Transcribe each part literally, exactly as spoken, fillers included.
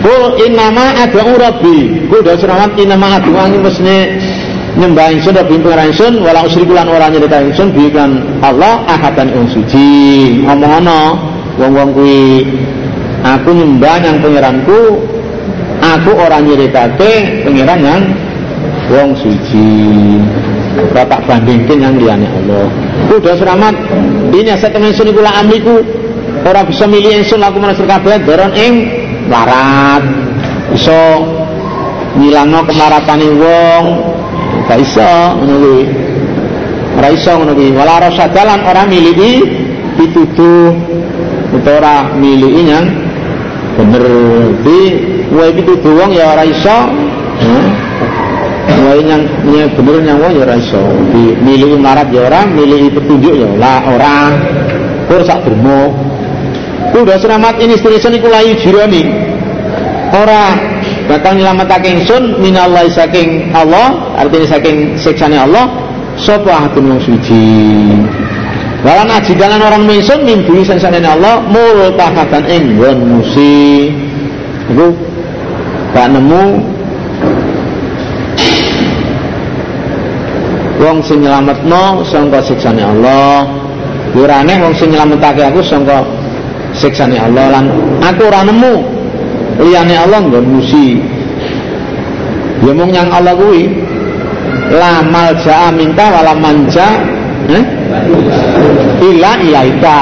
Kul inama ad'u rabbi. Kul doa serawat inama ad'u angin mesne nyembah ingsun rabbi pengeran ingsun wala usriku lan ora nyirika ingsun bi iklan Allah ahadan ing suci. Omono wong-wong kuwi aku nyembah nang pengeranku, aku ora nyirikake pengeran yang wong suci. Ora tak bandingke nang liyane Allah. Kul doa serawat dene sak ingsun iku la amliku ora bisa milih ingsun aku menawa kabeh doron ing larat iso ngilangno kemaratane wong gak iso ngono kuwi ora iso ngono kuwi wala rasadalan ora miliki pituduh utawa ora miliki yang bener di kowe pituduh wong ya ora iso kowe yang bener nyang wong ya ora iso miliki larat ya ora miliki petunjuk ya ora kok sak dermo kuda selamat ini istrisan iku layu jirami ora bakal nyelamatake ingsun minallahi saking Allah artinya saking siksane Allah sapa hadun wong suci walan ajidalan orang ingsun mimbuli sanjane Allah multahadan ing nggon musi iku gak nemu wong sing nyelametno sangka siksane Allah ora aneh wong sing nyelametake aku sangka siksane Allah lan aku ora nemu liyane Allah nggon musi ya mung nyang Allah kuwi la malja'a minta wala manja eh ila ilaika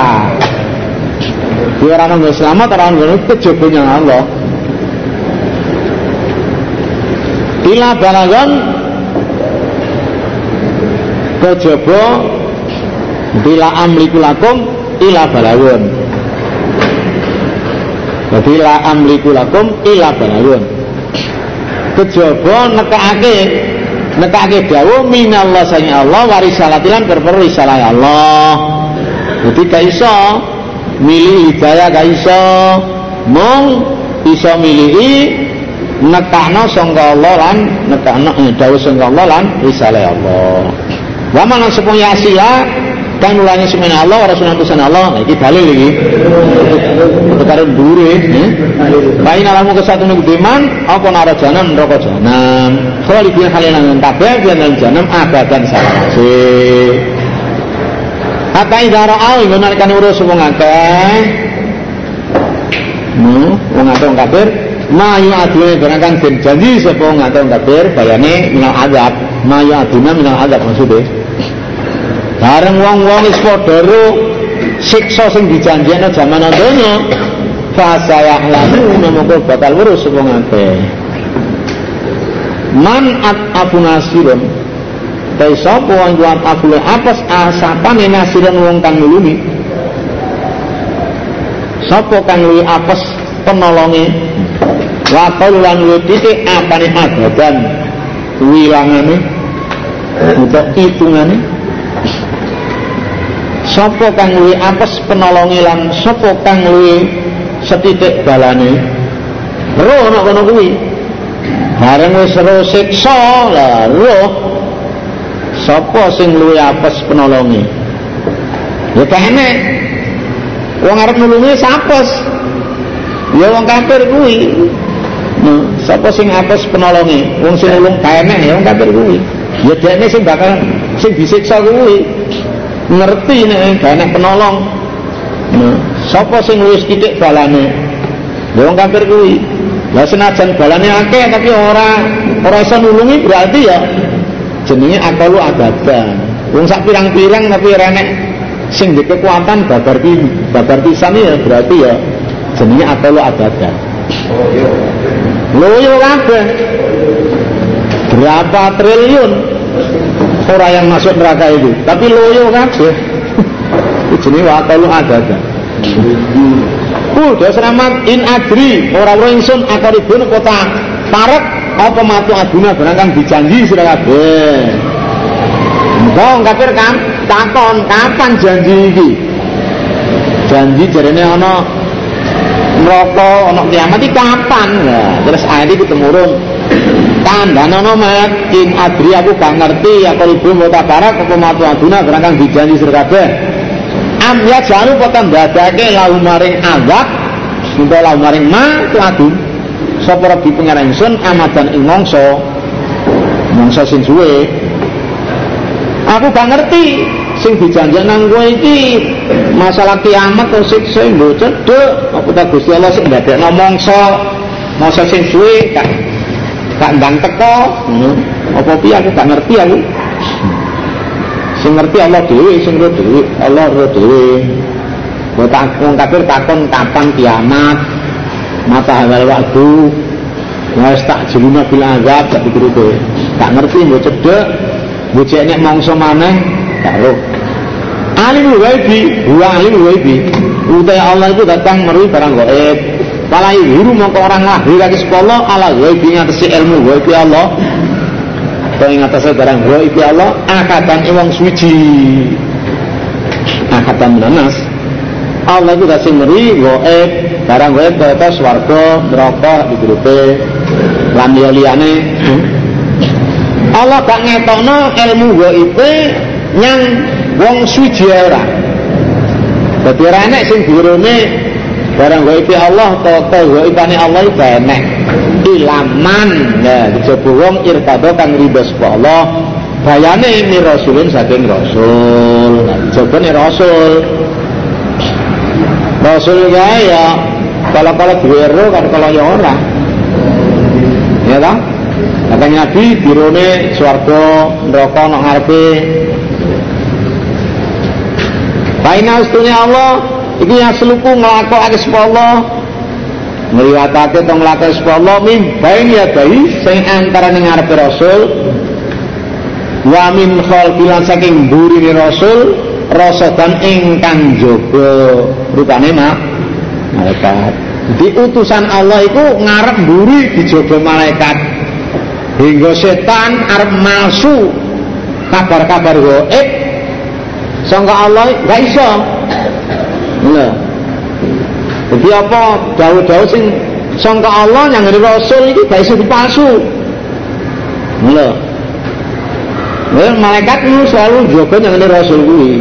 kuwi ora nang selamat ora nang kejaba nyang Allah ila balagon kejaba bila amliku lakum ila balagon jadi la amliku lakum ila balagun kejaba nekake nekake dawu minallah saking Allah warisalatilan berperu risalah Allah jadi gak iso milih hidayah gak iso mung iso milih nekakno sangka Allah lan nekakno dawu sangka Allah lan risalah Allah wa manan sepunya asila kan mulanya semuanya Allah, Rasulullah Tuhan Allah ini dalil ini perkara dure baik nalamu kesatu nikudiman aku naro janam, roko janam kalau dibilang kalian nanggung kabel, biar nanggung janam abadan salah kasih katain daro al, ingin narikan urus semua ngakeh mau ngakeh orang kabel mayu adunya berangkan dan janji sepuluh ngakeh orang kabel bayane minal adab mayu adunya minal adab maksudnya bareng wong-wong is padha siksa sing dijanjekno jaman donya fasaya lamu namoko batal lurus sapa ngate man at afunasirun ta sapa wong kuwi apule apes asapane nasiran wong kang nulungi sapa kang luwi apes penolonge wa qalan luwi titik apane abadan wilangane utek hitungane sopo kang luwi apes penolonge lan sopo kang luwi setitik balane roh ana kono kuwi bareng wis ro siksa lah roh sapa sing luwi apes penolonge ya kene wong arep nulungi sapes ya wong kafir kuwi sapa sing apes penolonge wong sing nulung kene ya wong kafir kuwi ya dekne sing bakal sing disiksa kuwi ngerti nek gak enak penolong. Nah, sapa sing luwih sithik balane? Wong kafir kuwi. Lah senajan balane akeh tapi ora ora iso nulungi berarti ya jenenge akalu abadan. Wong sak pirang-pirang tapi ora enak sing duwe kekuatan babar pisan babar pisan ya berarti ya jenenge akalu abadan. Oh iya. Loyo kabeh. Berapa triliun orang yang masuk neraka itu tapi loyo kabeh jenenge waqalu adada kudu seramat in adri ora-ora ingsun akaribun kota parek apa matu aduna barangkang dijanji sira kabeh wong kafir kan takon kapan janji iki janji jarene ana neraka ana kiamat iki kapan nah terus ayat iki temurun tanda nonomat in adri aku gak ngerti aku ibu mota barak aku matu aduna berangkang dijanji serkabeh amya jalu potan badake lau maring awak minta lau maring ma tu adun sapa Rabbi pangeran ingsun amadan ing mangsa mangsa sing suwe. Aku gak ngerti sing dijanjek nang kowe iki masalah kiamat kok siksa lho cedhek apa ta Gusti Allah sing ndadekno mangsa mangsa sing suwe gak gak ndang teko ngono apa piye aku gak ngerti aku. Sing ngerti Allah dhewe sing ro dhewe Allah ro dhewe. Kok takon kafir takon kapan kiamat matahari waktu wis tak jelima bil azab tak pikir kowe. Tak ngerti mbok cedhek mbok nek mangsa maneh gak ro. Alimul ghaibi wa alimul ghaibi. Utai Allah itu datang meruhi barang gaib. Walai guru mongko orang lahir kaki sepuluh ala ghaibi ngatasi ilmu ghaibi Allah. Kau ingatasi barang ghaibi Allah akatan iwang suci akatan nanas Allah itu datang meruhi gaib barang gaib kata swarga neraka di grupe lan liyane. Allah gak ngetono ilmu ghaibe yang wong suci ora. Dadi ora enek sing dirone barang gaib Allah tata gaibane Allah iku enek. Ilaman nah dijaba wong irtado kang ridho sapa Allah bayane mir rasulun saking rasul. Dijabane rasul. Rasul kae ya kala-kala duwe ro kan kala ya ora. Ya ta? Katanya Nabi dirone swarga neraka nang ngarepe Baina ustunya Allah iki yang seluku nglakokake sapa Allah ngliwatake to nglakokake sapa Allah min bain ya bayi sing antaraning ngarepe rasul wa min khalqilan saking burine rasul rasadan ingkang jaga rupane mak malaikat diutusan Allah iku ngarep mburi dijaga malaikat hingga setan arep malsu kabar-kabar gaib sangka Allah gak iso lho. Jadi apa dawu-dawu sing sangka Allah yang ngene rasul iki gak iso dipalsu lho. Lha malaikat niku selalu jaga yang ngene rasul kuwi.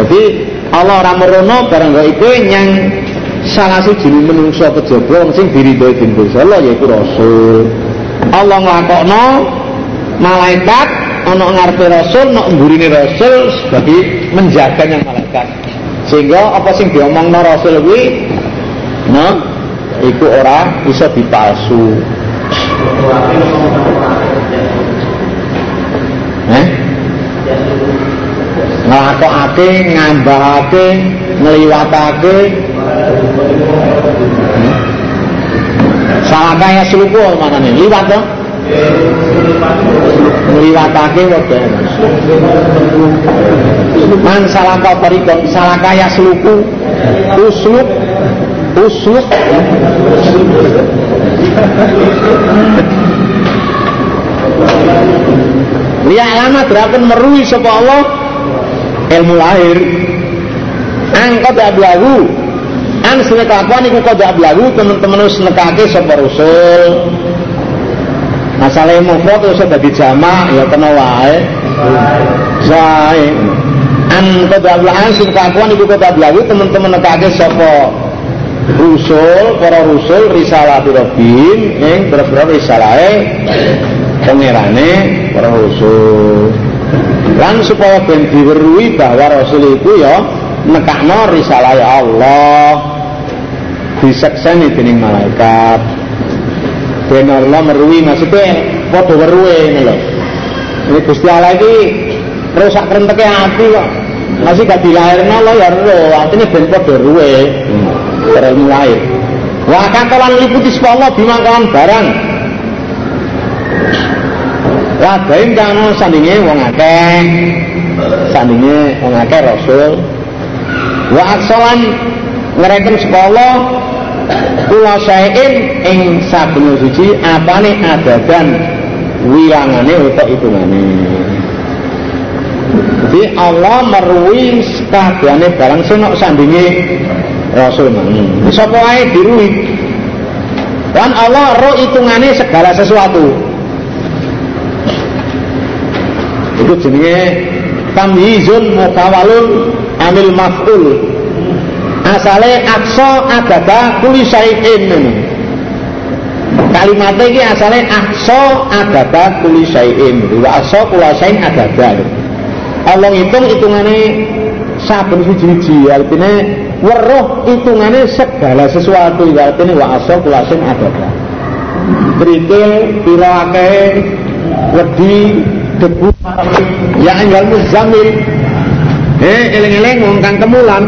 Jadi Allah ora merono barang iku yang salah siji menungso kejaba wong sing diridhoi dening Allah yaiku rasul. Allah nglakokno malaikat ana ngarepe rasul ana mburine rasul sebagai menjaga yang malaikat sehingga apa sing diomongno rasul kuwi nah iku ora bisa dipalsu. Heh nglakokake ngambahake ngliwatake salah kaya seluku manane liwat to meliwatake wadah man salah kau perikon salah kaya seluku usluk usluk liya lama drakon merui sapa Allah ilmu lahir angkat ablahu an senekakuan iku kau ablahu teman-teman senekake sapa rasul. Masalah mufrad terus dadi jamak ya kena wae. Wae. An tadablaan sing kakuan iku tadablawi teman-teman nekake sapa rusul, para rusul risalah Rabbin ning terus-terus risalahe pangerane para rusul. Lan supaya ben diweruhi bahwa rasul itu ya nekakno risalah Allah disekseni dening malaikat. Benar Allah meruwi maksudnya podo weruwi ini lho ini Gusti Allah ini rusak kerenteke hati kok masih gak dilahirna lho ya lho artinya ben podo weruwi terlalu lahir wakak kawan liputi sepuluh bimang kawan barang ladain kawan sandingnya wong akeh sandingnya wong akeh rasul wakak solan ngerekan sepuluh kula saein ing saben suci apane adadan wilangane utek hitungane. Jadi Allah meruwi kabehane barang senok sandinge rasul men. Wis apa wae diruwi. Lan Allah ro hitungane segala sesuatu. Iku jenenge tamyizun mutawalun amil maf'ul. Asale aksa adada kuli syai'in kalimatnya ini asalnya ahso adaba kulisain wa ahso kulisain adaba. Allah hitung hitungannya saben siji-siji, artinya weruh hitungannya segala sesuatu, artinya wa ahso kulisain adaba. Beritil, pirakai, wedi, debu, ya anjal muzammil. Eh, eleng-eleng ngongkang kemulan.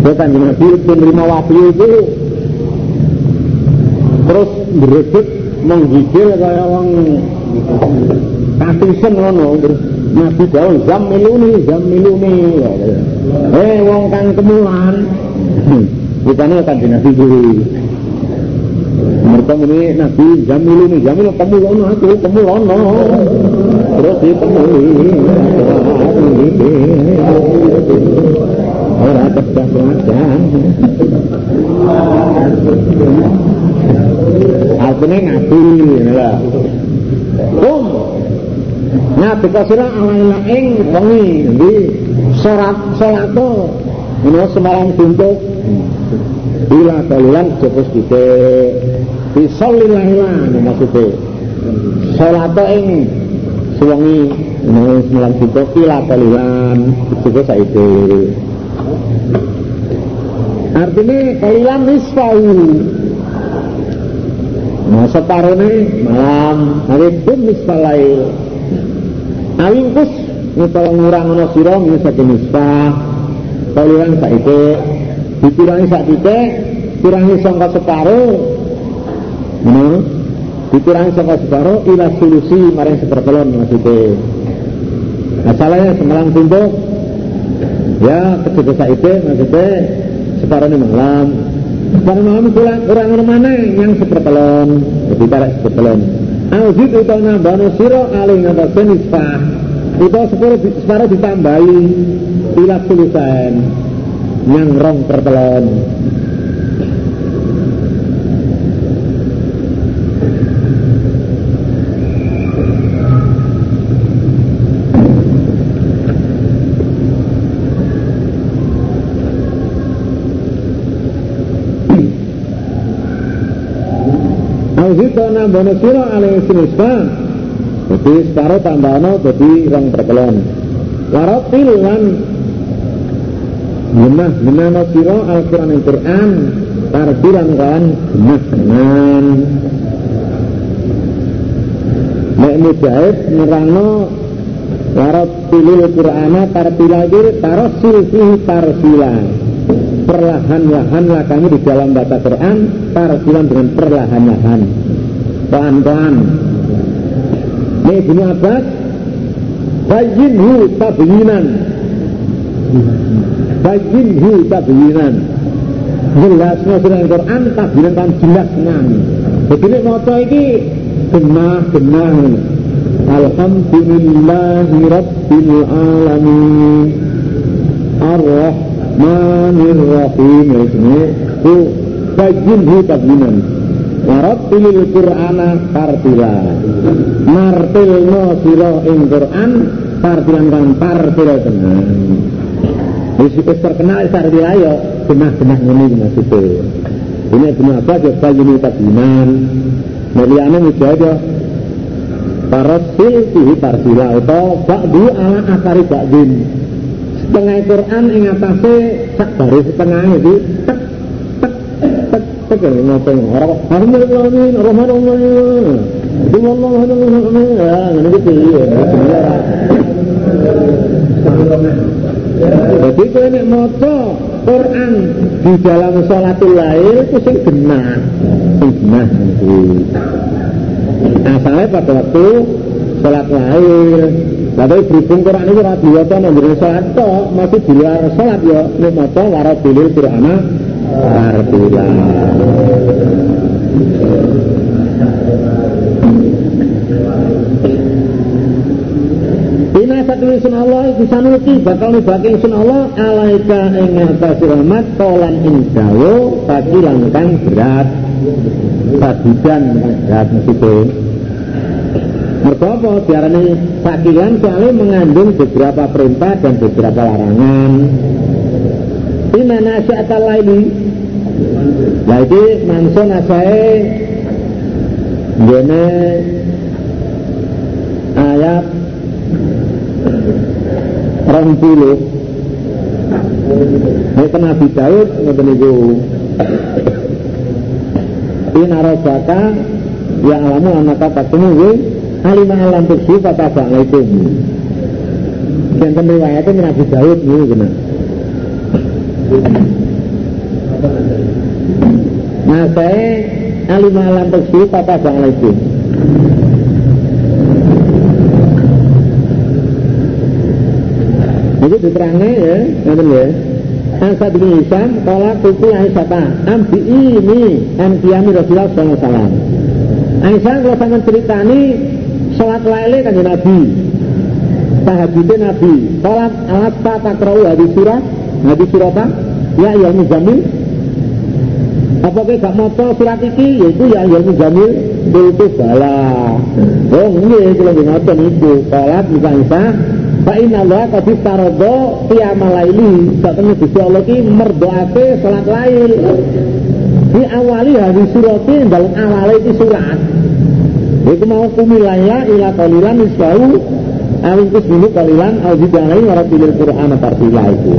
Bukan yang Nabi penerima wahyu itu terus berebut menggigil kayak orang katisen ngono. Nabi jauh jam miluni jam miluni. Eh, wong kan kemulan. Bukannya kan Nabi dulu. Mereka ini Nabi jam miluni jam miluni kemulan aku kemulan. Terus ditemui. Orang terpecah pelajar. Artinya ngabi, lah. Kum, ngabi kasirah awal ing bengi di solat solat tu, ini semalam suntuk. Bila kalian jepus kita, bismillahirrahmanirrahim maksudnya. Solat tu ing suwangi, ini semalam suntuk. Bila kalian jepus itu. Artinya kalian nisfau nah setarone malam haripun nisfalail awingkus ngitolong ngurang-ngurang sirong ini satu nisfah kalian saite dikurangi saite kurangi sangka separuh ini dikurangi sangka separuh ilah solusi maring sepertelon maksudnya masalahnya semalam tumbuk ya kecil saite maksudnya separuhnya malam separuh malam kurang kurang mana yang sepertelon lebih tarik sepertelon al-zid itu nambah nusiro aling nambah senisfah itu separuh ditambahi ilat tulisan yang rong pertelon Hitona bonusiro alih sinispa jadi separuh tambahno jadi rong perkelon warotil lan gemah gemah nusiro al-Quran al-Quran tarbilan kan gemah geman nek mujahid ngerano warotilil Qur'ana tarbilagir tarosil fihi tarbilan perlahan-lahan lah kami di dalam baca Quran tarbilan dengan perlahan-lahan pelan-pelan ini Ibnu Abbas bayinhu tabyinan bayinhu tabyinan jelasnya dengan Quran tabyinan kan jelas nang begini moto ini genah-genah alhamdulillahi rabbil alamin ar-rahmanir rahim ini itu bayinhu tabyinan Waratilil Qur'ana tartila martilno siro ing Qur'an tartilan kan tartila tenang disitu terkenal tartila ya genah-genah ini maksudnya ini genah apa coba ini tabinan melihatnya mudah aja tarasil tihi tartila atau bakdu ala akari bakdin setengah Qur'an ingatasi sak baris setengah itu tek tek tek Kekal ngotong orang, alhamdulillah amin, alhamdulillah. Bismillah alhamdulillah. Ya, ngene iki ya. Dadi kowe nek maca Quran di dalam shalatul lail ku sing genah, sing genah iki. Asale pada waktu salat lail, padahal berhubung Quran iki ora diwaca nang jero salat tok, mesti di luar salat ya nek maca waradil Quran Tartila Bina satuli sunallah Ikisanuti bakal nibaking sunallah Alaika ingata siramat Tolan indawo Bagi langkang berat Sabidan berat mesitu Mergopo biarani Sakilan soalnya mengandung beberapa perintah dan beberapa larangan Di mana syaitan lain Lah iki mansun asae dene ayat rong puluh. Nek Nabi Daud ngoten niku. Inarobaka ya alamu anaka patemu alimah alam tuksi pataba'alaikum. Janten riwayate Nabi Daud niku bener. Nah saya alimah alam tuksi pataba'alaikum. Jadi diterangnya ya, ngerti ya. Asad bin Hisam, tolak kuku Aisyata ambi ini amkiyami Rasulullah shallallahu alaihi wasallam. Aisyah kalau sangat cerita ini sholat laile kan Nabi tahajudnya Nabi tolak alat takra'u hadis surat hadis surata ya ya muzamil apa kaya gak moto surat iki yaitu ya ya muzamil itu salah oh ini kalau gak moto itu tolak buka Aisyah Fa inna Allah qad tarada qiyamul laili, sakjane Gusti Allah ki merdoake salat lail. Di awali hari surate dalem awale iki surat. Iku mau kumilaya ila qalilan nisau awingkus minu qalilan aujidalai waratilil Qur'an tartila itu.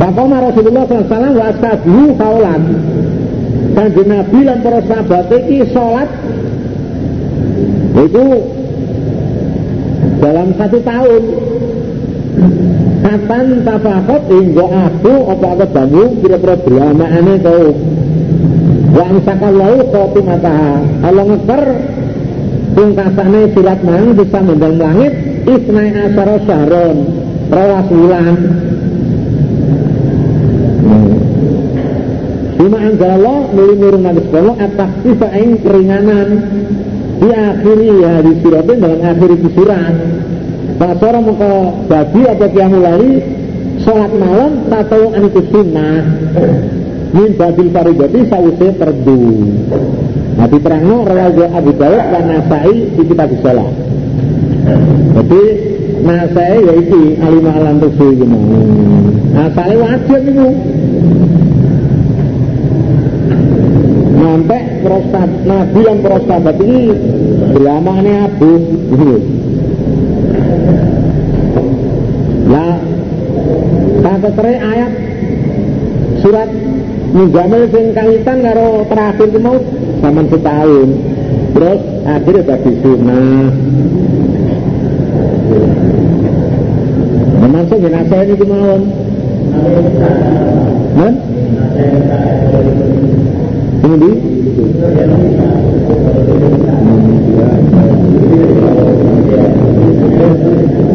Bapak Rasulullah sallallahu alaihi wasallam wa ashabu qaulan. Kanjeng Nabi lan para sahabat iki salat iku dalam satu tahun katan tabakot hingga aku apa-apa bangun kira-kira berlamaannya kau wa insya'allahu kopi mataha Allah ngeker pungkasannya silat mang bisa mendang langit isnai asaro syahron rawas wilan lima anjalallah milimurun manis Allah atas tifaing keringanan di akhiri hari suratin dalam akhiri surat pasara mengko bagi atau kiamulari sholat malam tatau aniku sunnah min badil faridati sawise perdu Nabi terangno raja Abu Daud dan Nasai di kitab sholat jadi Nasai yaitu alimah alam tuksui gitu asalnya wajib itu sampai prostat Nabi yang prostabat ini beramahnya abu gitu lah kata terai ayat surat menjamil singkangitan karo terakhir kemau zaman setahun terus akhirnya tadi sunnah termasuk jenazah ini kemauan kan? Ini di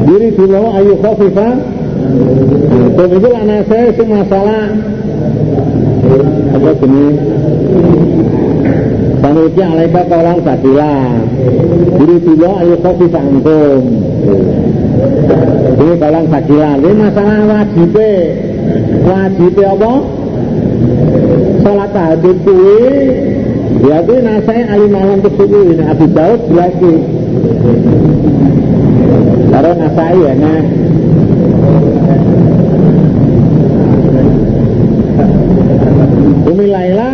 diri dulu ayu khafifah dan itu anak saya itu masalah apa gini sanutnya alaika kaulang sakilah diri dulu ayu khafifah antum diri kaulang sakilah ini masalah wajibnya wajibnya apa? Salat tahajud kuwi ya kuwi nasae alimalan kuwi nek Abu Daud lagi. Karo nasae ya nah. Umi Laila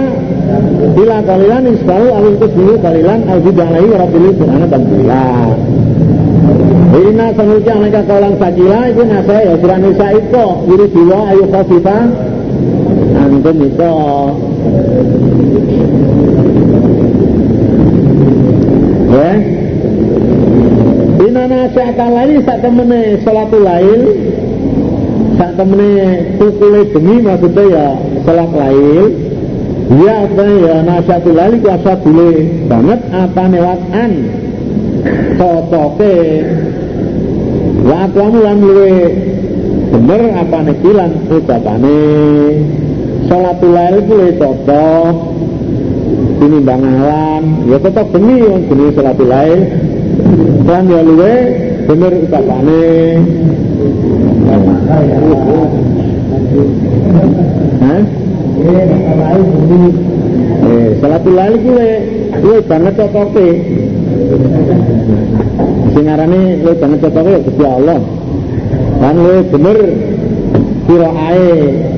bila kalilan isbau awintus dulu kalilan alhidalai rabbil qur'ana tabilah. Ina sanuja nek kaulang sajila iku nasae ya surah Nisa iku wirid dua ayu khafita antum itu ya ina nasihatkan lagi saat temennya sholatul lail saat temennya tukulai bengi maksudnya ya sholat lail ya apa ya nasihatul lail kuasa dulu banget apa newatan cocoknya wakwamu lan luwe bener apa nekilan ucapane sholatul lail boleh cocok tinimbang alam ya tetap benih yang benih sholatul lail dan ya luwe bener ucapane hah? Eh, sholatul lail boleh boleh banget cocoknya singarane boleh banget cocoknya ya Allah kan boleh bener qira'ae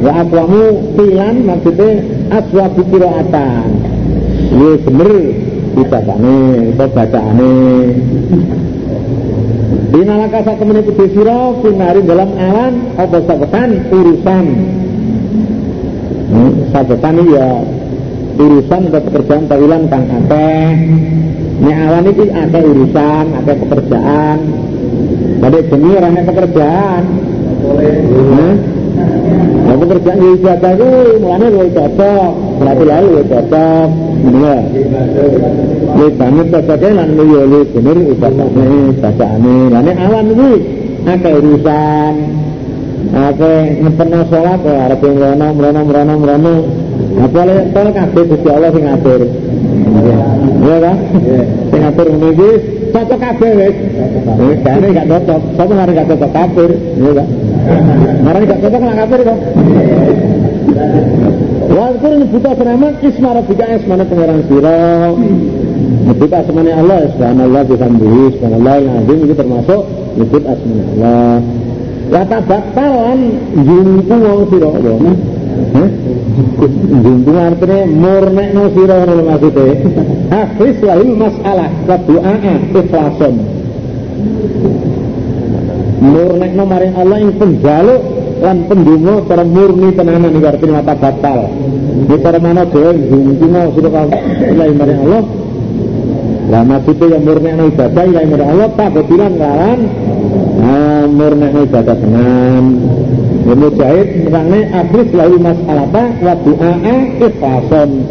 wa aqwamu filan maksudnya aswabu qira'atan. Iya bener dibacane apa bacaane. Dinalaka sak temene kudu sira pinari dalam awan apa sabetan urusan. Hmm, sabetan ya urusan atau pekerjaan tawilan kang akeh. Nek awan iki akeh urusan, akeh pekerjaan. Badhe demi ora nek pekerjaan. Nah, ya pekerjaan iki ibadah ku mulane luwih cocok, berarti lalu luwih cocok. Bener. Luwih banget cocoknya lan yo luwih bener ibadahne, bacaane. Lah nek awan iki akeh urusan, akeh ngepeno salat ya arep ngono, ngono, ngono, ngono. Apa le tol kabeh Gusti Allah sing ngatur. Iya kan? Sing ngatur ngene iki cocok kabeh wis. Wis jane gak cocok. Sopo arep gak cocok kafir, iya kan? Marane gak cocok lah kafir kok. Wal Qur'an buta senaman isma rabbika ismana pengeran sira. Nyebut asmane Allah subhanallah bihamdihi subhanallah azim iki termasuk nyebut asmane Allah. Wa tabakkalan yumku wong sira ya. Heh. Jumlah artine murnekno sira ngono maksude. Hafiz lahil masalah wa doa ikhlason. Murnekno maring Allah ing penjaluk lan pendonga cara murni tenanan iki artine mata batal. Nek cara mana dhewe jumlah sira lahil maring Allah. Lah maksude ya murnekno ibadah lahil maring Allah tabetulan lawan murnekno ibadah tenan. Mujahid merane abris lalu masalata wa du'a'a ikhlasan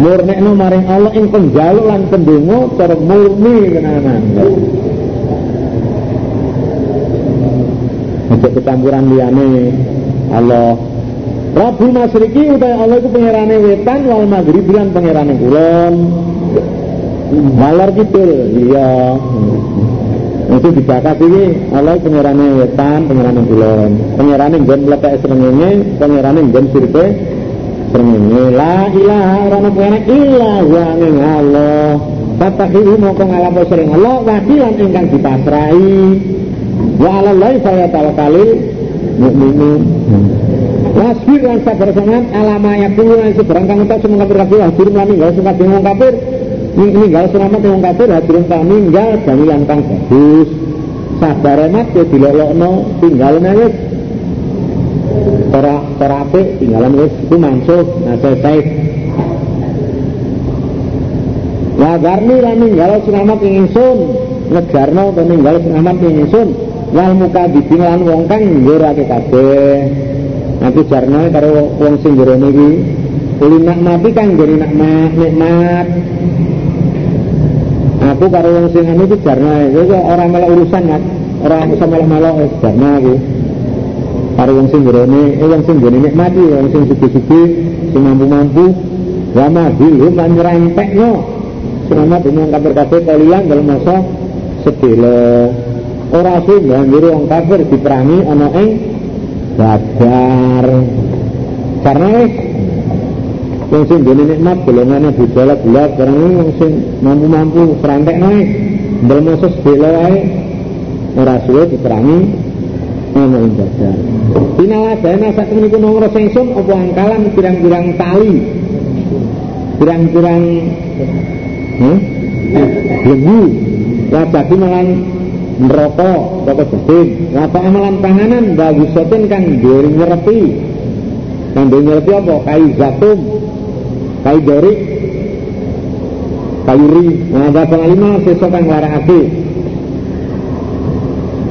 murnekno maring Allah ing penjaluk lan pendonga cara murni tenanan. Aja kecampuran liyane Allah. Rabbul Masyriqi utawa Allah iku pangerane wetan wal maghribi lan pangerane kulon. Walar kidul iya. Itu dibakas ini Allah pengerane wetan, pengerane kulon pengerane ngon meletak serengenge pengerane ngon sirpe serengenge la ilaha rana pengerane ilah wangeng Allah tatahiru mokong alamu sering Allah wakilan ingkang dipasrai wa alallahi saya tawakali mu'minu wasbir lan sabar sangat alama yakulu lan seberangkang utak semua kafir-kafir hadir melani gak suka bingung kafir ninggal selamat yang kafir hadirin kami ninggal jamilan kang bagus sabar enak ya dilolokno tinggalane wis ora ora apik tinggalan wis iku mansuh selesai la garni lan ninggal selamat ing ingsun ngejarno to ninggal selamat ing ingsun wal mukadzibin lan wong kang nggorake kabeh nanti jarno karo wong sing njerone iki linak mati kang nggone nikmat nikmat aku karo wong sing anu iki jarnae kowe ora melok urusan kan ora iso melok-melok wis jarnae iki karo wong sing ngrene eh wong sing ngrene nikmati wong sing sugih-sugih sing mampu-mampu wa madhilum lan nyerempekno selama dene kafir kabeh kalian dalam masa sedelo ora sing nggih wong kafir diperangi ana ing badar karena yang sing dene nikmat golongane budalak-budalak barang yang sing mampu-mampu serantek naik belum masuk bela wae ora suwe diperangi ana ing badar dinala dene sak niku nang ora singsun apa angkalan pirang-pirang tali pirang-pirang hmm lembu rapat malan neraka kok gedhe rapat amalan panganan bagus soten kang dhewe ngerti kang dhewe ngerti apa kai zatum kayu dari kayu ri ada pengalima sesok yang larang aku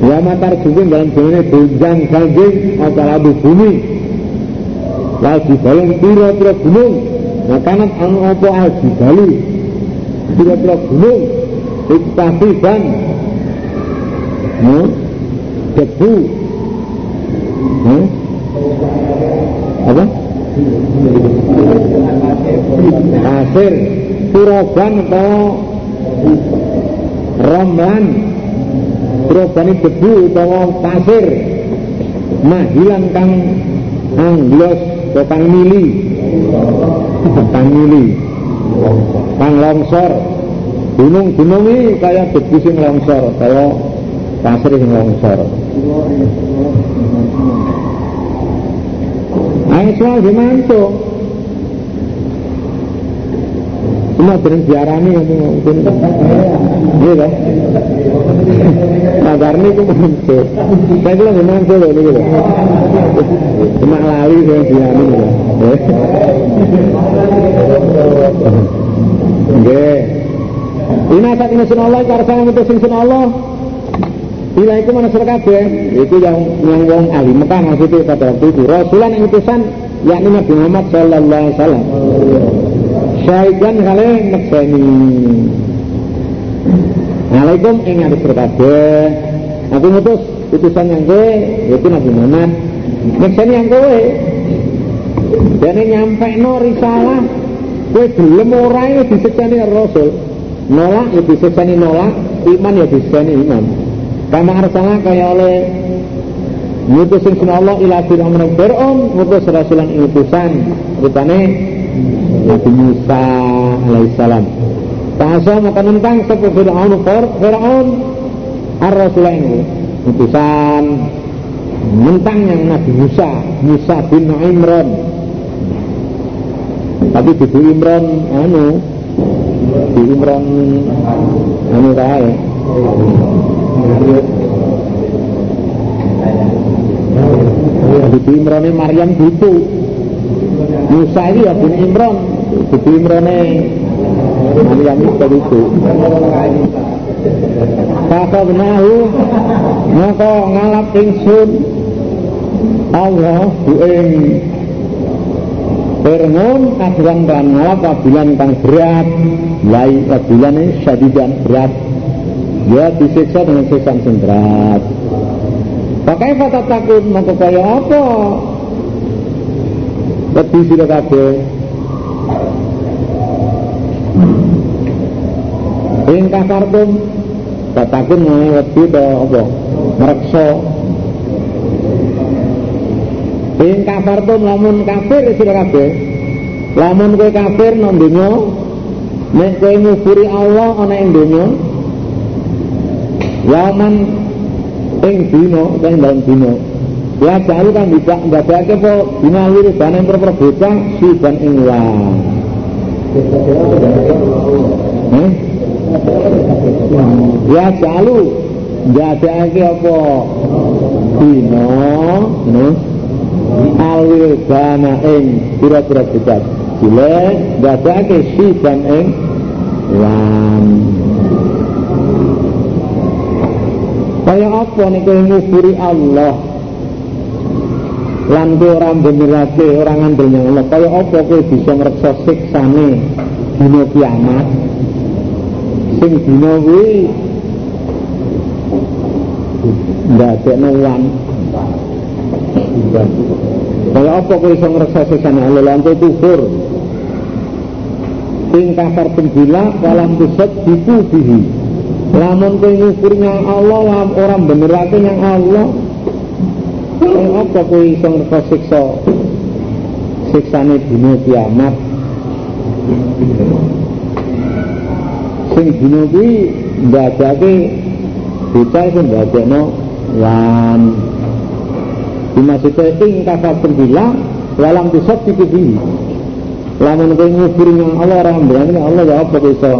ya matar jubin dalam dunia gunjang kalgeng atau labu bumi lalu balung piro-piro gunung makanan anu opo alji bali piro-piro gunung ikhtasi dan hmm? debu hmm? apa? Pasir, turoban atau romlan, turoban debu atau pasir, mahilan kang anglos atau kang mili, kang mili, kang longsor, gunung-gunung ini kayak debu sing longsor, kayak pasir sing longsor. Aisyah dimantuk. Cuma sering diarani yang mungkin. Iya kan? Madarni itu mantuk. Saya bilang dimantuk loh ini gitu. Cuma lali yang diarani gitu. Oke. Ina tak ini sunallah, karena mutusin sunallah. Ilaiku manasur kabeh, itu yang yang wong ahli Mekah maksudnya pada waktu itu Rasulan yang utusan, yakni Nabi Muhammad sallallahu alaihi wasallam. Syaitan kali ngekseni. Alaikum ing manasur kabeh. Aku ngutus utusan yang kowe, yaitu Nabi Muhammad. Ngekseni yang kowe. Dene nyampekno risalah, kowe gelem ora iki disekeni Rasul. Nolak ya disekeni nolak, iman ya disekeni iman. Kama arsalah kaya oleh ngutusin sunallah ila fir'aun fir'aun ngutus rasulan utusan rupane Nabi Musa alaihissalam bahasa maka nentang sebuah fir'aun fir'aun ar-rasulah ini utusan nentang yang Nabi Musa Musa bin Imran tapi di Imran anu di Imran anu kaya Bibi Imrannya Maryam gitu Musa ini ya bin Imran Bibi Imrannya Maryam itu gitu Kata benahu Maka ngalap ingsun Allah buing Fir'aun kaduran kan ngalap kabulan kan berat Lai kabulan ini syadidan berat dia disiksa dengan siksaan sing berat. Pakai kata takut maka kaya apa? Wedi sira kabeh. Ing kakartum takut ngene wedi ta apa? Mereksa. Ing kakartum lamun kafir sira kabeh. Lamun kowe kafir nang donya, nek kowe ngufuri Allah ana ing donya Yaman ing dino, kan dalam dino. Ya jauh kan bisa nggak ada kepo. Dino lirik dan yang berperbeda si dan inglah. Eh? Ya jauh nggak ada kepo. Dino, nih. Alir dana ing kira-kira dekat. Jelek nggak ada ke si dan ing lam. Kaya apa nek kowe nguburi Allah lan kowe ora benerake ora ngandel nang Allah kaya apa kowe bisa ngreksa siksane dina kiamat sing dina kuwi ndadekno lan kaya apa kowe iso ngreksa siksane Allah lan kowe kufur ing kafir pembila kalam tusad dikubihi lamun kowe ngukuri nang Allah lan ora benerake nang Allah kaya apa kowe iso ngerti siksa siksane dina kiamat sing dina kuwi ndadake bocah iku ndadekno lan dimaksude ing kata sembilan lalam disot dikuwi lamun kowe ngukuri nang Allah ora benerake nang Allah ya apa kowe iso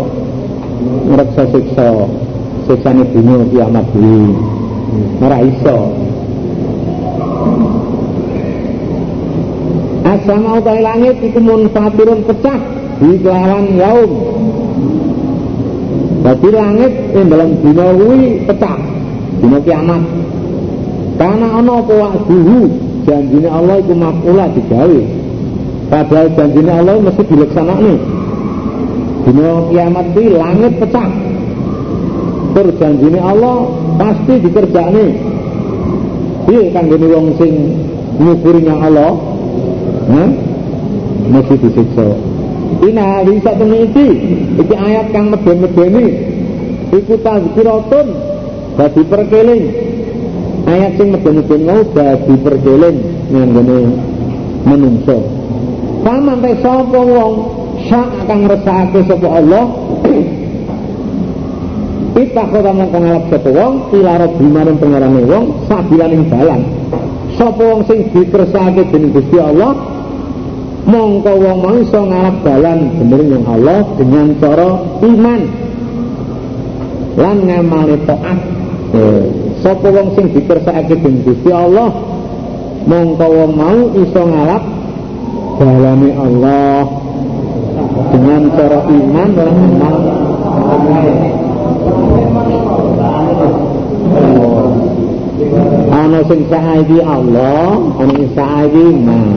ngereksa siksa siksane dunia kiamat kuwi ora iso asama utawi langit iku mun fatirun pecah dikelawan yaum dadi langit ing dalam dina kuwi pecah dina kiamat karena ana apa wa'duhu janjine Allah iku makula digawe padahal janjine Allah mesti dileksanakne dina kiamat iki langit pecah. Perjanjiane Allah pasti dikerjakne. Piye kanggone wong sing ngukuri nang Allah? Heh. Mesti disiksa. Ina bisa temen iki, iki ayat kang medhen-medheni iku tazkiratun dadi perkeling. Ayat sing medhen-medhen mau dadi perkeling nggone manungsa. Sampe sapa wong syak akan ngeresahake sapa Allah kita kota mongko ngalap sapa wong ila rabbimane pangerane wong sabilaning dalan sapa wong sing dikersakake dening Gusti Allah mongko wong mau iso ngarep dalan bener ning Allah dengan cara iman lan ngamale taat. Eh, sapa wong sing dikersakake dening Gusti Allah mongko wong mau iso ngarep dalane Allah dengan cara iman lan amal. Ana sing saiki Allah, ana sing saiki man.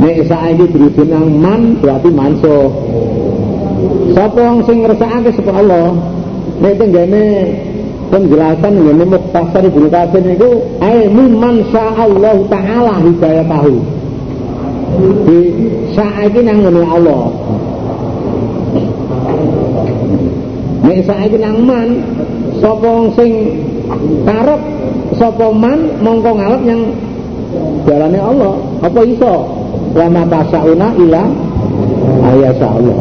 Nek saiki dirudun nang man berarti mansuh. Sapa wong sing ngresakake sapa Allah? Nek tenggene penjelasan ngene Mukhtasar Ibnu Katsir niku ae man Allah taala hidayah tahu. Di saiki nang ngene Allah. Nek saiki nang man sapa wong sing karep sapa man mongko ngarep yang dalane Allah apa iso wa ma tasauna ila ayasa Allah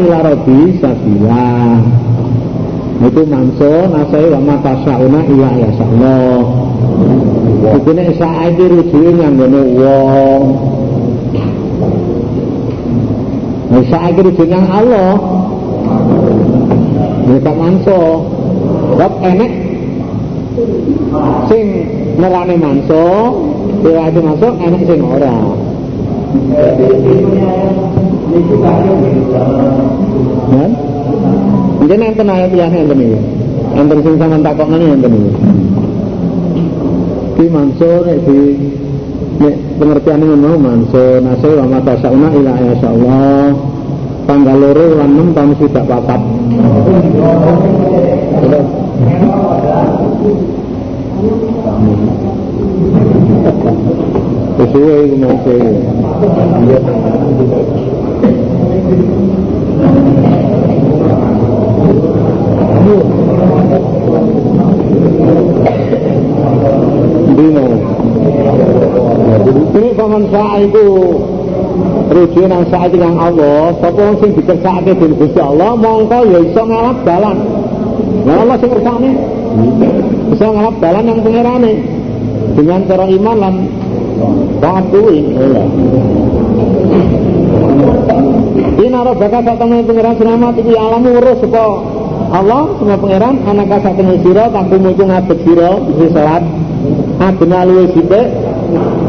Ilarobi sabilah itu manso nasai wa matasauna iya ya Allah itu nek saiki rujuke nganggone wong nek saiki rujuke nang Allah nek manso kok enek sing nerane manso dewake masuk enek sing ora kan? Jadi nanti naya pilihan nanti ni, nanti sing sama takok nani nanti ni. Di mansur di pengertian ini mau mansur nasir wa matasauna ila ayasa Allah tanggal loro lan enam tahun sudah papat. Sesuai dengan saya. Dino. Ini paman saya itu rujuk nang saat dengan Allah. Tapi orang sing dikerjakan dengan Gusti Allah, mongko ya iso ngarep dalan. Ya Allah sing kersane. Iso ngarep dalan nang pangerane dengan cara iman lan Batuin Allah. Inara bakal satemene pangeran selamat iki alam urus saka Allah saka pangeran anaka satemene sira kanggo mutu ngadeg sira iki salat adena luwih sithik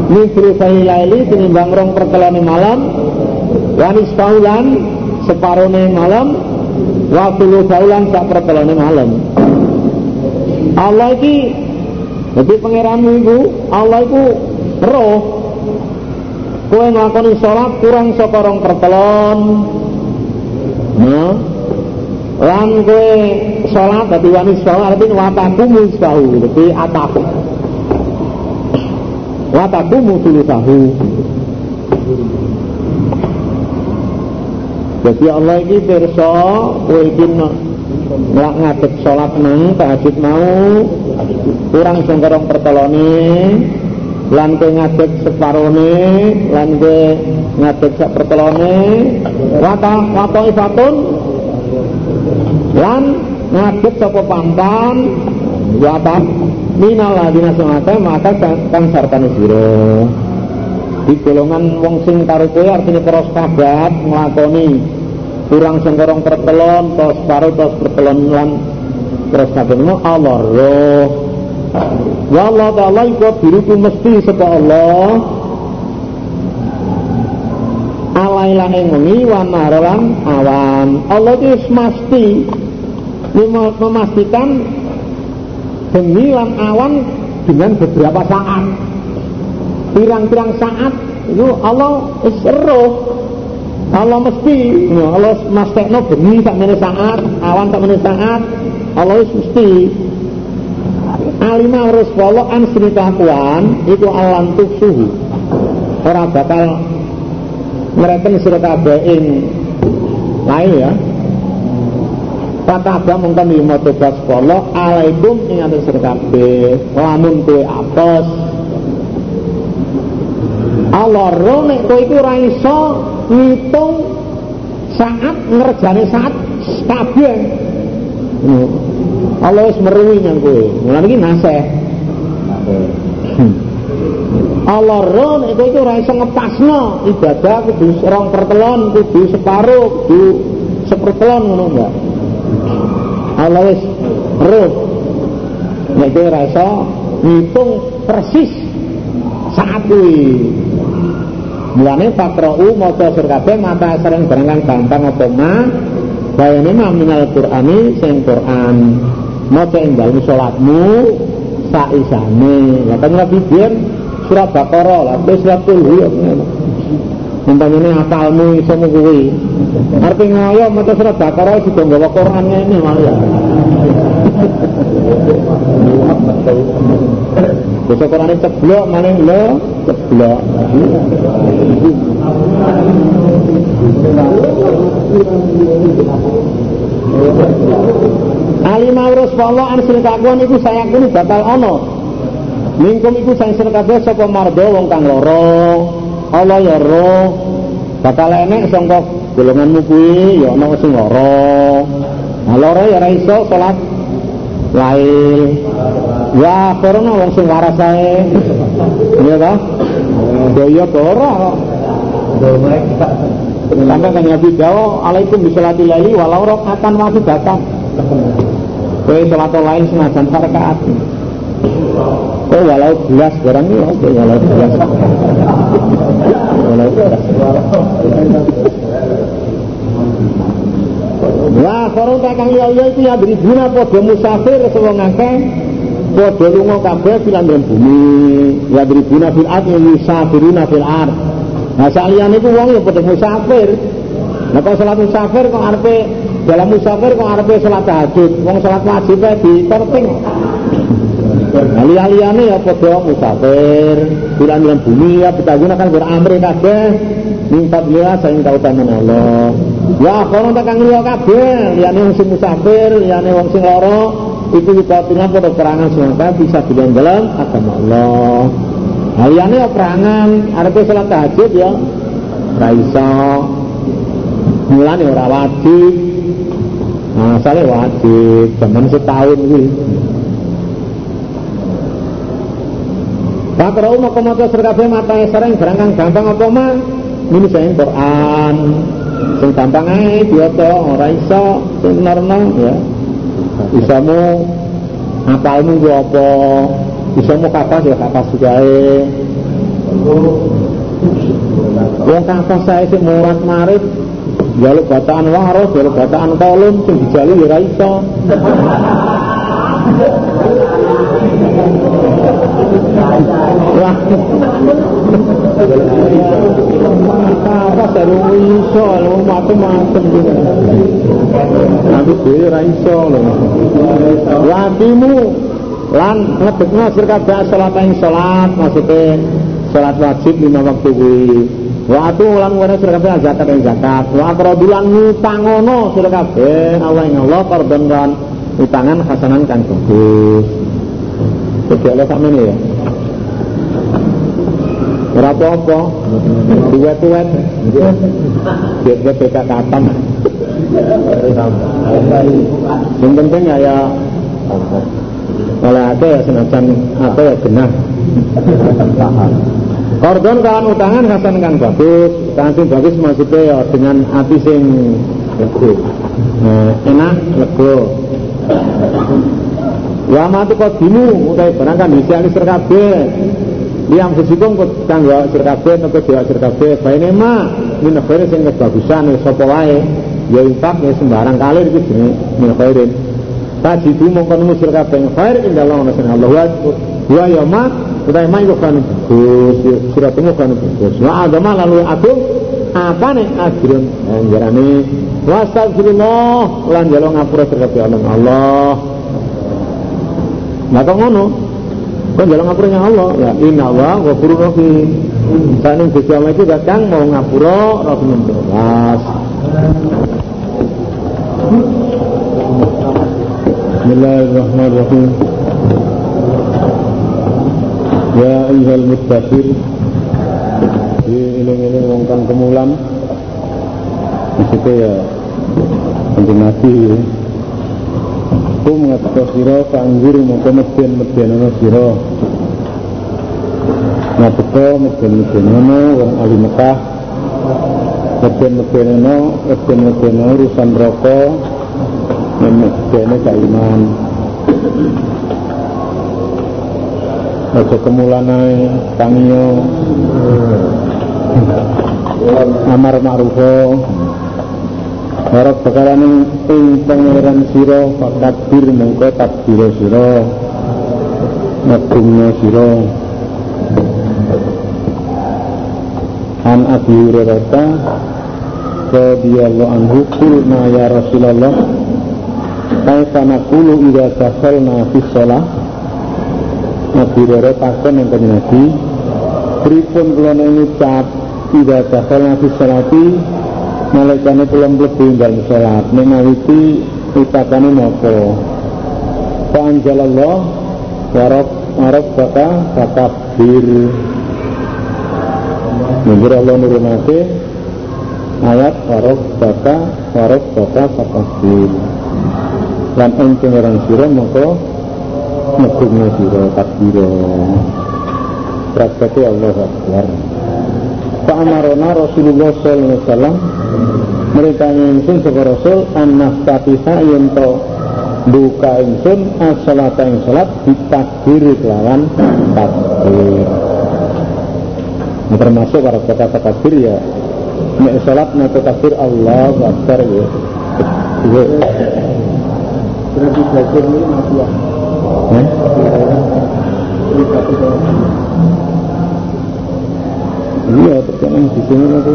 minggu sae laili tinimbang rong pertelane malam wanis taulan separone malam wa tulu taulan sak pertelane malam Allah iki dadi pangeranmu iku Allah iku roh kowe nglakoni salat kurang saka rong pertelon ya lan kowe salat dadi wani salat artine wataku musahu dadi ataku wataku musahu dadi Allah iki pirsa kowe iki nglak ngadeg salat nang tahajud mau kurang saka rong pertelone lan kowe ngadeg separone lan kowe ngadeg sak pertelone wata watoke satun lan ngadeg sapa pampan wata minal ladina sangata maka kang sartane sira di golongan wong sing karo kowe artine para sahabat nglakoni kurang sengkorong pertelon tos karo tos pertelon lan terus kabehno Allah roh wallahu ta'ala iku biruku mesti saka Allah alailan ing wengi wanaran awan Allah itu mesti memastikan bengi lan awan dengan beberapa saat, pirang-pirang saat itu Allah seruh, Allah mesti, Allah mas tekno bengi tak mene saat, awan tak mene saat, Allah mesti. Alimah Rasulullah an sinitakuan itu alam tusuhu. Orang bakal mereken sirakabain lain ya. Patah abang mungkin lima tugas polo alaikum ingatan sirakabe lamun kue apes Allah ronek kue ku raiso ngitung saat ngerjane saat stabil Allah harus meruin yang kue mulai ini naseh Allah ronek kue ku raiso ngepasno ibadah kudu serong pertelon kudu separuh kudu sepertelon ngono enggak Allah wis roh nek rasa ngitung persis saat kuwi. Mulane pakrau maca sir kabeh mata sareng barengkang gampang apa ma bayane minal Qur'ani sing Qur'an. Maca ing dalem salatmu saisane. Lah kan Nabi biyen surah Baqarah lah wis satu ya. Umpamane apalmu iso kuwi. Arti ngoyo maca surah Baqarah juga nggawa Quran ngene wae ya. Baca Qurane ceblok maning lho, ceblok. Alima urus wallah an sintakuan iku sayakune bakal ana. Mingkum iku sing kabeh sapa marda wong kang lara. Allah ya roh bakal enek sangka golonganmu kuwi ya ana sing lara. Nah lara ya ora iso salat lail. Ya corona wong sing waras ae. Iya ta? Ya iya ora kok. Sampe kan Nabi dawuh alaikum bisolati laili walau raqatan wasidatan. Kowe salat lail senajan sak rakaat. Oh walau belas barang ya walau belas. Walau belas. Wah, karo kakang liya iki ya diribuna padha musafir sewong akeh padha lunga kabeh pilan den bumi. Ya diribuna fil ard musafiruna fil ard. Nah saliyane iku wong ya padha musafir. Lah kok salat musafir kok arepe dalam musafir kok arepe salat tahajud. Wong salat wajib ae diterting. Liya-liyane ya padha musafir pilan-pilan bumi ya betaguna kan beramre kabeh minta dia saing kautaman Allah. Ya kono tak kang liya kabeh, liyane wong sing musafir, liyane wong sing lara, iku dipatuna padha perangan semangka bisa dilembang agama Allah. Nah, liyane ya perangan, arepe salat tahajud ya ra iso. Mulane ora wajib. Nah, sale wajib, jaman setahun kuwi. Pakrau moko maca serkabe matae sareng barang gampang apa mah muni sae Quran. Sing gampang ae biasa ora iso sing normal ya. Isamu apalmu yo apa? Isamu kapas ya kapas wae. Wong kapas sae sing murah marit njaluk bataan waras, njaluk bataan kolom sing dijaluk ya ora iso. Wah. Apa sarung iso lho macam-macam gitu. Tapi dhewe ra iso lho. Watimu lan ngedekno sirkabeh salat ing salat maksude salat wajib lima waktu kuwi. Watu lan ngene sirkabeh zakat ing zakat. Wa aqradulan ngutangono sirkabeh Allah ing Allah karbon kan utangan hasanan kan bagus. Kejala sakmene ya. Ora apa-apa. Duwet-duwet. Duwet-duwet beda katam. Yang penting ya oleh ate ya senajan ate ya genah. Kordon kawan utangan hasan kan bagus. Utangan sing bagus maksudnya ya dengan hati sing lego. Enak lego. Wa matu qadimu utahe barang kan disiali serkabeh. Liang sesikum kanggo serkabeh nek dewa serkabeh baene ma minafere sing kebagusan sapa wae ya infak ya sembarang kalir iki jenenge minafere. Tajidu mongkon musyrikabeh khair indallahi wa sallallahu alaihi wa sallam. Wa ya ma utai main kok kan bagus sira temu kan bagus. Wa agama lalu agung apane ajrun anjarane wastagfirullah lan jalo ngapura sregep Allah. Maka ngono kan jalo ngapura nya Allah ya innallaha ghafurur rahim. Saning Gusti Allah iki kadang mau ngapura rahim belas. Bismillahirrahmanirrahim. Ya ayyuhal muttaqin. Iling-iling wong kang kemulan. Iki ya pentinati. Kum ngateka sira kanggur moko meden-medenana sira. Ngateka meden-medenana wong ahli Mekah. Meden-medenana meden-medenana urusan rokok. Memikirnya keiman Raja kemulanai Tangio Amar Ma'rufo Warok bakalani Ting pengeran siro Fakadbir mengko takbiro siro Ngedungnya siro An Abi Hurairah radhiyallahu anhu Qulna ya Rasulullah Kaifa naqulu idza dakhalna fi shalah Nabi Rere takon yang kami nabi pripun kula ngucap idza dakhalna fi shalati nalekane kula mlebu ing salat menawi ucapane napa Panjalallah warab warab baka takbir Nabi Allah nurunake ayat warab baka warab baka takbir lan ing pengeran sira moko ngedungna sira takbira praktek Allah Akbar Pak Amarona Rasulullah sallallahu alaihi wasallam mereka ingsun saka Rasul annastatiha yento buka ingsun as-salat ing salat ditakbir lawan takbir termasuk para kata takbir ya nek salat nek takbir Allahu Akbar ya berarti belajar ini masih ya eh? Iya, terkadang di sini nanti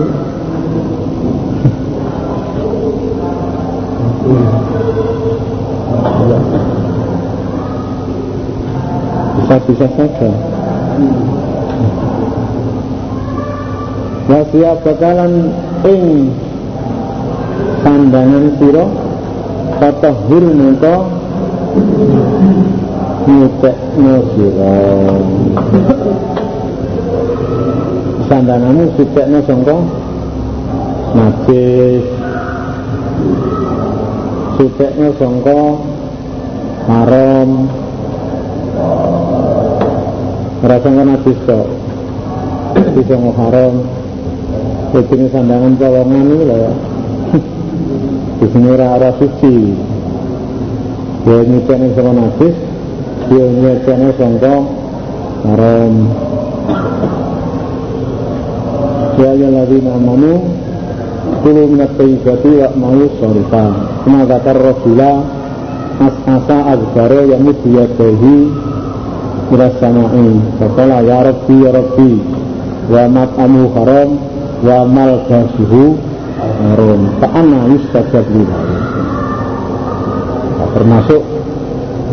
bisa-bisa saja masih bakalan ing pandangan siro Fatahhir minta nyuteknya siro sandanamu suteknya sangka najis suteknya sangka haram ngerasanya najis kok bisa haram begini sandanan colongan ini lah ya disini rara suci dia nyucanya sama najis dia nyucanya sama haram ya ya ladina amanu kulu minat taibati wa ma'u sholika semakatar rojula as-asa azbaro yakni biyadahi mirasana'i katalah ya Rabbi ya Rabbi wa mat'amu haram wa malgasuhu haram ta'ana yustajab lila termasuk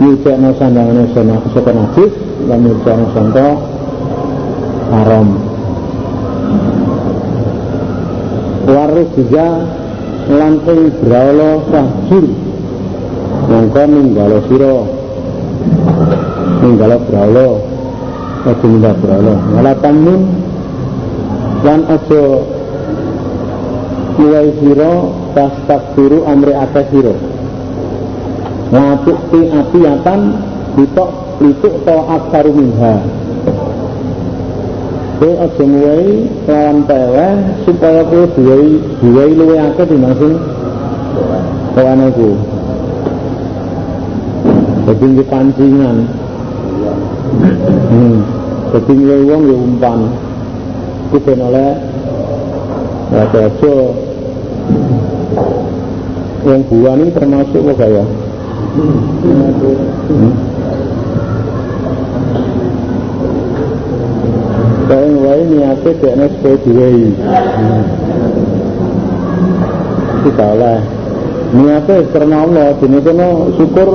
yudhana sandangannya suka najis dan yudhana sandangannya haram waris juga lantai berawala fahjir langka minggala siro minggala berawala lagi minggala berawala ngalatamun dan aja Iwai siro tastakbiru amri akeh siro ngatukti apiatan lituk lituk to aksaru minha itu aja ngewai lawan pewe supaya ku diwai diwai luwe akeh dimaksud kawan aku jadi di pancingan hmm. jadi ngewai uang ya umpan itu ben oleh Raja-raja yang buah ini termasuk apa ya? wae niate dekne sekoe duwe. Kita oleh niate karena Allah dene syukur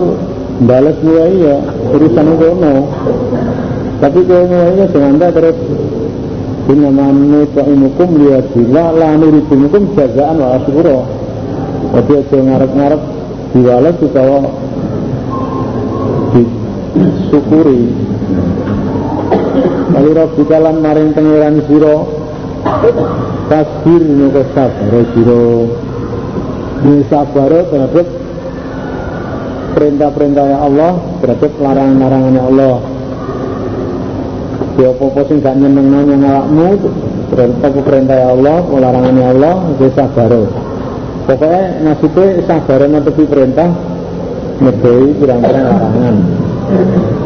balas wae ya urusan kono. Tapi kowe wae dengan terus dinamane ta'imukum liyadila la nurikum jazaan wa asyura. Tapi aja ngarep-ngarep diwales utawa disyukuri. Kalau rabu kalan maring pengiran siro tasbir nuka sabaro siro ini sabaro terhadap perintah-perintahnya Allah, terhadap larangan-larangannya Allah. Ya apa-apa gak nyeneng-nyeneng ngelakmu terhadap perintahnya Allah, larangannya Allah itu sabaro. Pokoknya nasibnya sabaro nanti perintah ngebai kurang-kurang larangan.